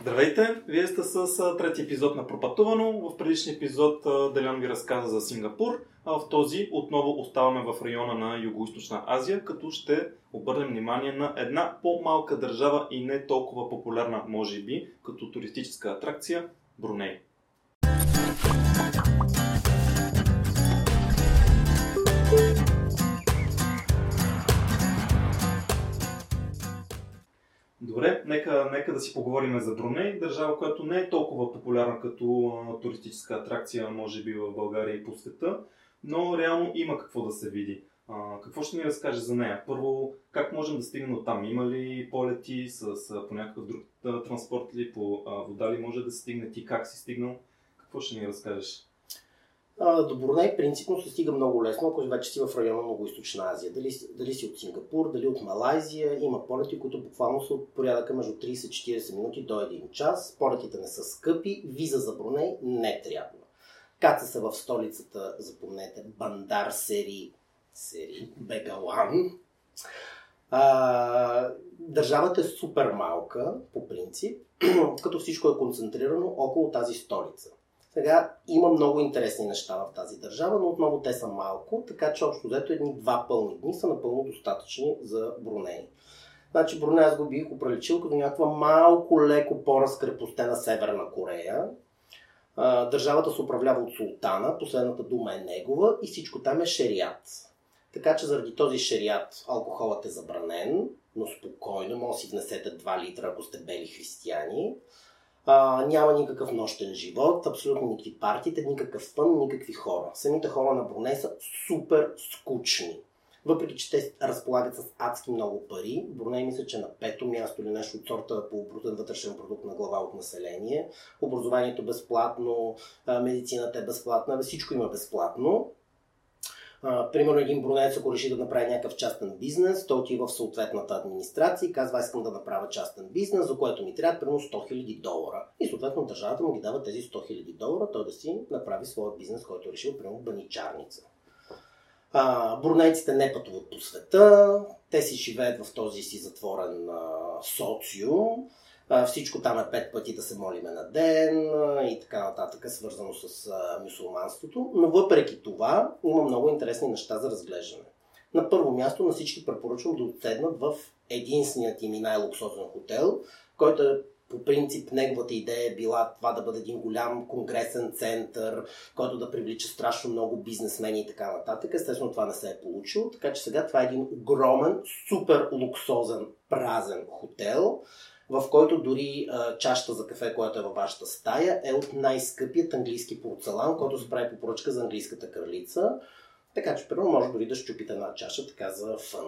Здравейте! Вие сте с трети епизод на Пропатувано. В предишния епизод Делян ви разказа за Сингапур, а в този отново оставаме в района на Югоизточна Азия, като ще обърнем внимание на една по-малка държава и не толкова популярна, може би, като туристическа атракция – Бруней. Добре, нека да си поговорим за Бруней, държава, която не е толкова популярна като туристическа атракция, може би в България и по света, но реално има какво да се види. Какво ще ни разкаже за нея? Първо, как можем да стигнем от там? Има ли полети с по някакъв друг транспорт ли, по вода ли може да се стигне? Ти как си стигнал? Какво ще ни разкажеш? До Бруней принципно се стига много лесно, ако вече си в района на Югоизточна Азия. Дали си от Сингапур, дали от Малайзия, има полети, които буквално са от порядъка между 30-40 минути до 1 час. Полетите не са скъпи, виза за Бруней не трябва. Каца се в столицата, запомнете, Бандар Сери Бегалан. Държавата е супер малка, по принцип, като всичко е концентрирано около тази столица. Сега има много интересни неща в тази държава, но отново те са малко, така че общо взето едни-два пълни дни са напълно достатъчни за Бруней. Значи Бруней аз го бих оприличил като някаква малко леко по-разкрепостена Северна Корея. Държавата се управлява от султана, последната дума е негова и всичко там е шериат. Така че заради този шериат алкохолът е забранен, но спокойно може да си внесете 2 литра, ако сте бели християни. Няма никакъв нощен живот, абсолютно никакви партиите, никакъв фън, никакви хора. Самите хора на Бруней са супер скучни. Въпреки че те разполагат с адски много пари, Бруней мисля, че на 5-то място или нещо от сорта по брутен вътрешен продукт на глава от население. Образованието безплатно, медицината е безплатна, всичко има безплатно. Примерно един брунеец, ако реши да направи някакъв частен бизнес, той отива в съответната администрация и казва, искам да направя частен бизнес, за което ми трябва примерно $100,000. И съответно държавата му ги дава тези $100,000, той да си направи своя бизнес, който е решил, примерно баничарница. Брунейците не пътуват по света, те си живеят в този си затворен социум. Всичко там е 5 пъти да се молиме на ден и така нататък, свързано с мюсулманството. Но въпреки това има много интересни неща за разглеждане. На първо място на всички препоръчвам да отседнат в единственият им и най-луксозен хотел, който е по принцип неговата идея е била това да бъде един голям конгресен център, който да привлича страшно много бизнесмени и така нататък. Естествено това не се е получило, така че сега това е един огромен, супер луксозен, празен хотел, в който дори чашата за кафе, която е във вашата стая, е от най-скъпият английски порцелан, който се прави по поръчка за английската кралица. Така че, примерно, може дори да щупите една чаша, така за фън.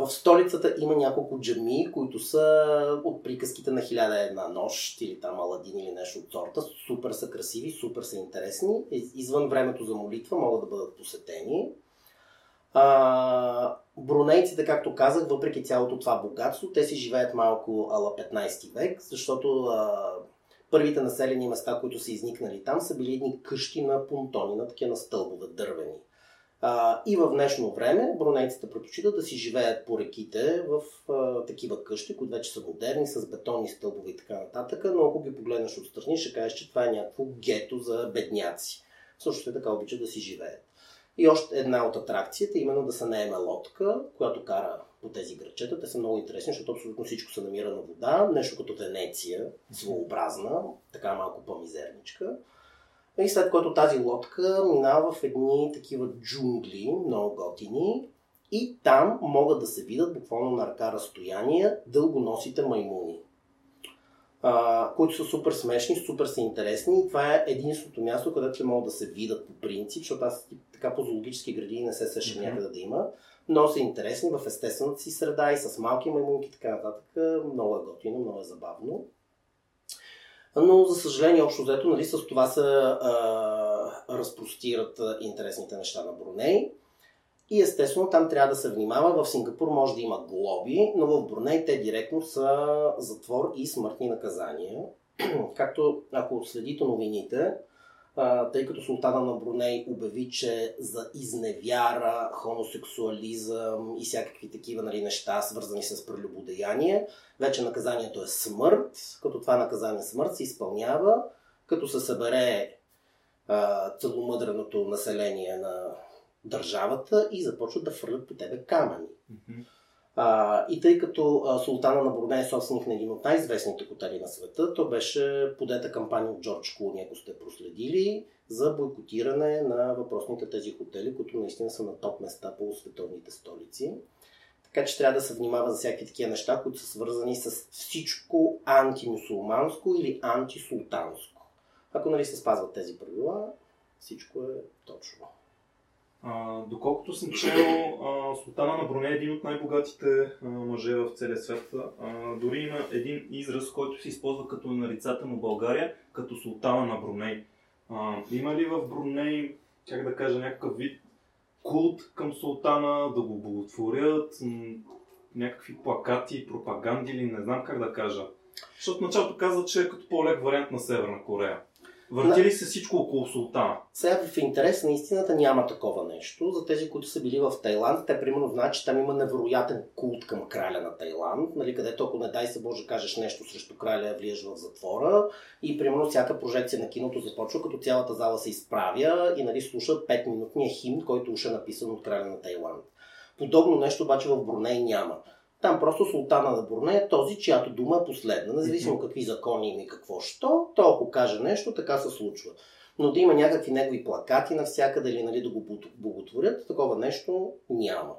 В столицата има няколко джами, които са от приказките на Хиляда и една нощ, или там Аладин, или нещо от сорта. Супер са красиви, супер са интересни. Извън времето за молитва могат да бъдат посетени. Брунейците, както казах, въпреки цялото това богатство, те си живеят малко ала 15 век, защото първите населени места, които са изникнали там, са били едни къщи на понтони, на такива на стълбове, дървени. И в днешно време брунейците предпочитат да си живеят по реките в такива къщи, които вече са модерни, с бетонни стълбове и така нататък, но ако ги погледнеш отстрани, ще кажеш, че това е някакво гето за бедняци. Също така обичат да си живеят. И още една от атракцията, именно да се наеме лодка, която кара по тези грачета. Те са много интересни, защото абсолютно всичко се намира на вода. Нещо като Венеция, своеобразна, така малко по-мизерничка. И след което тази лодка минава в едни такива джунгли, много готини. И там могат да се видят буквално на ръка разстояния дългоносите маймуни, които са супер смешни, супер са интересни и това е единственото място, където могат да се видят по принцип, защото аз така по зоологически градини не се сещам някъде да има, но са интересни в естествената си среда и с малки маймунки, така нататък, много е готино, много е забавно. Но за съжаление, общо взето, нали, с това се разпростират интересните неща на Бруней. И естествено там трябва да се внимава, в Сингапур може да има глоби, но в Бруней те директно са затвор и смъртни наказания. Както ако следите новините, тъй като султана на Бруней обяви, че за изневяра, хомосексуализъм и всякакви такива неща, свързани с прелюбодеяние, вече наказанието е смърт, като това наказание смърт се изпълнява, като се събере целомъдреното население на държавата и започват да фърлят по тебе камъни. Mm-hmm. И тъй като султана на Бруней е собственик на един от най-известните хотели на света, то беше подета кампания от Джордж Клуни, ако сте проследили, за бойкотиране на въпросните тези хотели, които наистина са на топ места по световните столици. Така че трябва да се внимава за всякакви такива неща, които са свързани с всичко антимусулманско или антисултанско. Ако нали се спазват тези правила, всичко е точно. Доколкото съм чел, султана на Бруней е един от най-богатите мъже в целия свят. Дори има един израз, който се използва като нарицателно България, като султана на Бруней. Има ли в Бруней, как да кажа, някакъв вид култ към султана, да го благотворят, някакви плакати, пропаганди или не знам как да кажа? Защото началото казва, че е като по-лег вариант на Северна Корея. Върти ли се всичко около султана? Сега в интерес на истината няма такова нещо. За тези, които са били в Тайланд, те примерно знаят, че там има невероятен култ към краля на Тайланд, нали, където ако не дай се Боже кажеш нещо срещу краля, влияш в затвора и примерно всяка прожекция на киното започва, като цялата зала се изправя и нали, слуша 5-минутния химн, който уж е написан от краля на Тайланд. Подобно нещо обаче в Бруней няма. Там просто султана на Бруней е този, чиято дума е последна. Независимо какви закони има и какво що, той ако каже нещо, така се случва. Но да има някакви негови плакати навсякъде или нали, да го благотворят, такова нещо няма.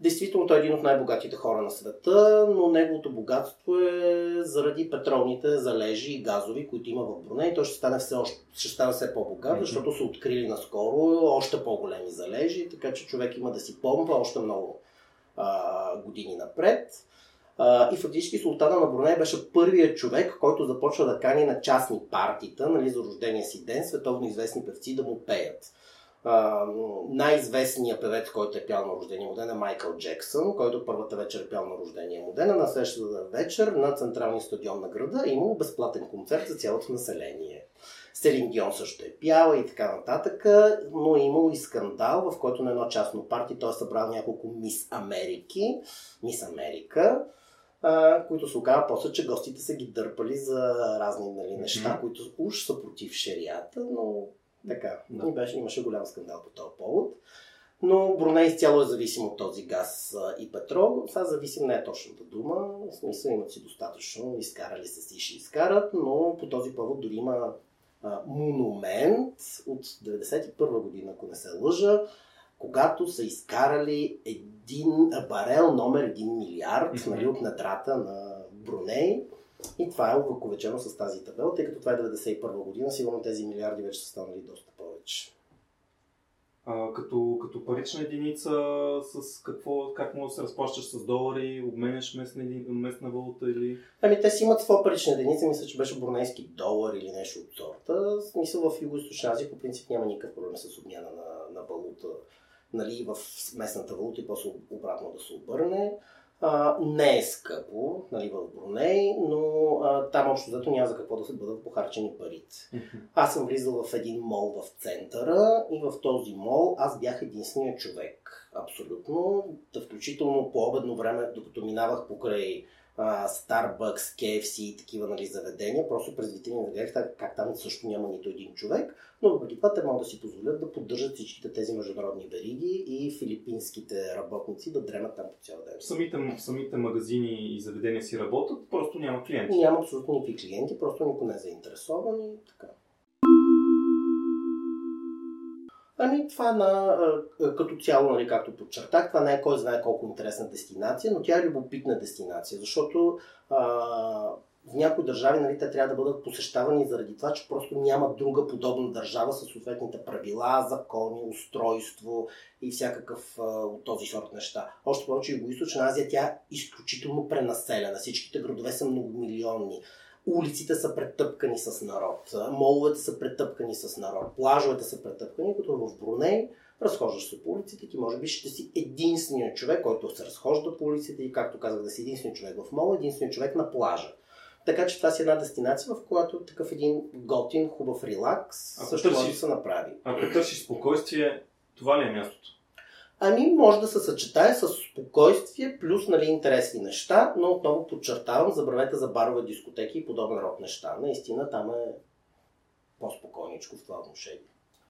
Действително той е един от най-богатите хора на света, но неговото богатство е заради петролните залежи и газови, които има в Бруней. Той ще стане все по-богат, защото са открили наскоро още по-големи залежи, така че човек има да си помпа още много години напред. И фактически султана на Бруней беше първият човек, който започва да кани на частни партита, нали, за рождения си ден, световно известни певци да му пеят. Най-известният певец, който е пял на рождения му ден, е Майкъл Джексън, който първата вечер е пял на рождения му ден, а на следващата вечер на централния стадион на града е имал безплатен концерт за цялото население. Селин Дион също е пяла и така нататък, но е имало и скандал, в който на едно частно парти той е събрал няколко Мис Америка, които се оказва после, че гостите са ги дърпали за разни нали, неща, които уж са против шерията, но така, имаше голям скандал по този повод. Но Бруней изцяло е зависим от този газ и петрол. Сега зависим не е точната дума, в смисъл имат си достатъчно, изкарали са си, ще изкарат, но по този повод дори има монумент от 1991 година, ако не се лъжа, когато са изкарали един барел номер 1 милиард нали, от надрата на Бруней. И това е увековечено с тази табела, тъй като това е 1991 година, сигурно тези милиарди вече са станали доста повече. Като парична единица, с какво, как може да се разплащаш с долари, обменяш местна валута или... Те си имат своя парична единица, мисля, че беше брунейски долар или нещо от сорта. Смисъл в Юго-Източна Азия по принцип няма никакъв проблем с обмяна на валута, нали, в местната валута и после обратно да се обърне. Не е скъпо нали, в Бруней, но там общо зато няма за какво да се бъдат похарчени парите. Аз съм влизал в един мол в центъра и в този мол аз бях единственият човек. Абсолютно. Включително по обедно време, докато минавах покрай Starbucks, KFC и такива нали, заведения, просто през витрина гледах как там също няма нито един човек, но въпреки това те могат да си позволят да поддържат всичките тези международни вериги и филипинските работници да дремат там по цял ден. Самите магазини и заведения си работят, просто няма клиенти. Няма абсолютно никакви клиенти, просто никой не е заинтересован и така. Това като цяло, нали, както подчертах, това не е кой знае колко интересна дестинация, но тя е любопитна дестинация, защото в някои държави нали, те трябва да бъдат посещавани заради това, че просто няма друга подобна държава със съответните правила, закони, устройство и всякакъв от този сорт неща. Още повече Югоизточна Азия, тя е изключително пренаселена, всичките градове са многомилионни. Улиците са претъпкани с народ, моловете са претъпкани с народ, плажовете са претъпкани, като в Бруней разхождаш се по улиците, ти може би ще си единственият човек, който се разхожда по улиците и както казах да си единственият човек в мола, единственият човек на плажа. Така че това си една дестинация, в която такъв един готин, хубав релакс, ако също може да се направи. Ако търсиш спокойствие, това ли е мястото? Ами може да се съчетае с спокойствие, плюс нали, интересни неща, но отново подчертавам, забравете за барове, дискотеки и подобен род неща. Наистина там е по-спокойничко в това отношение.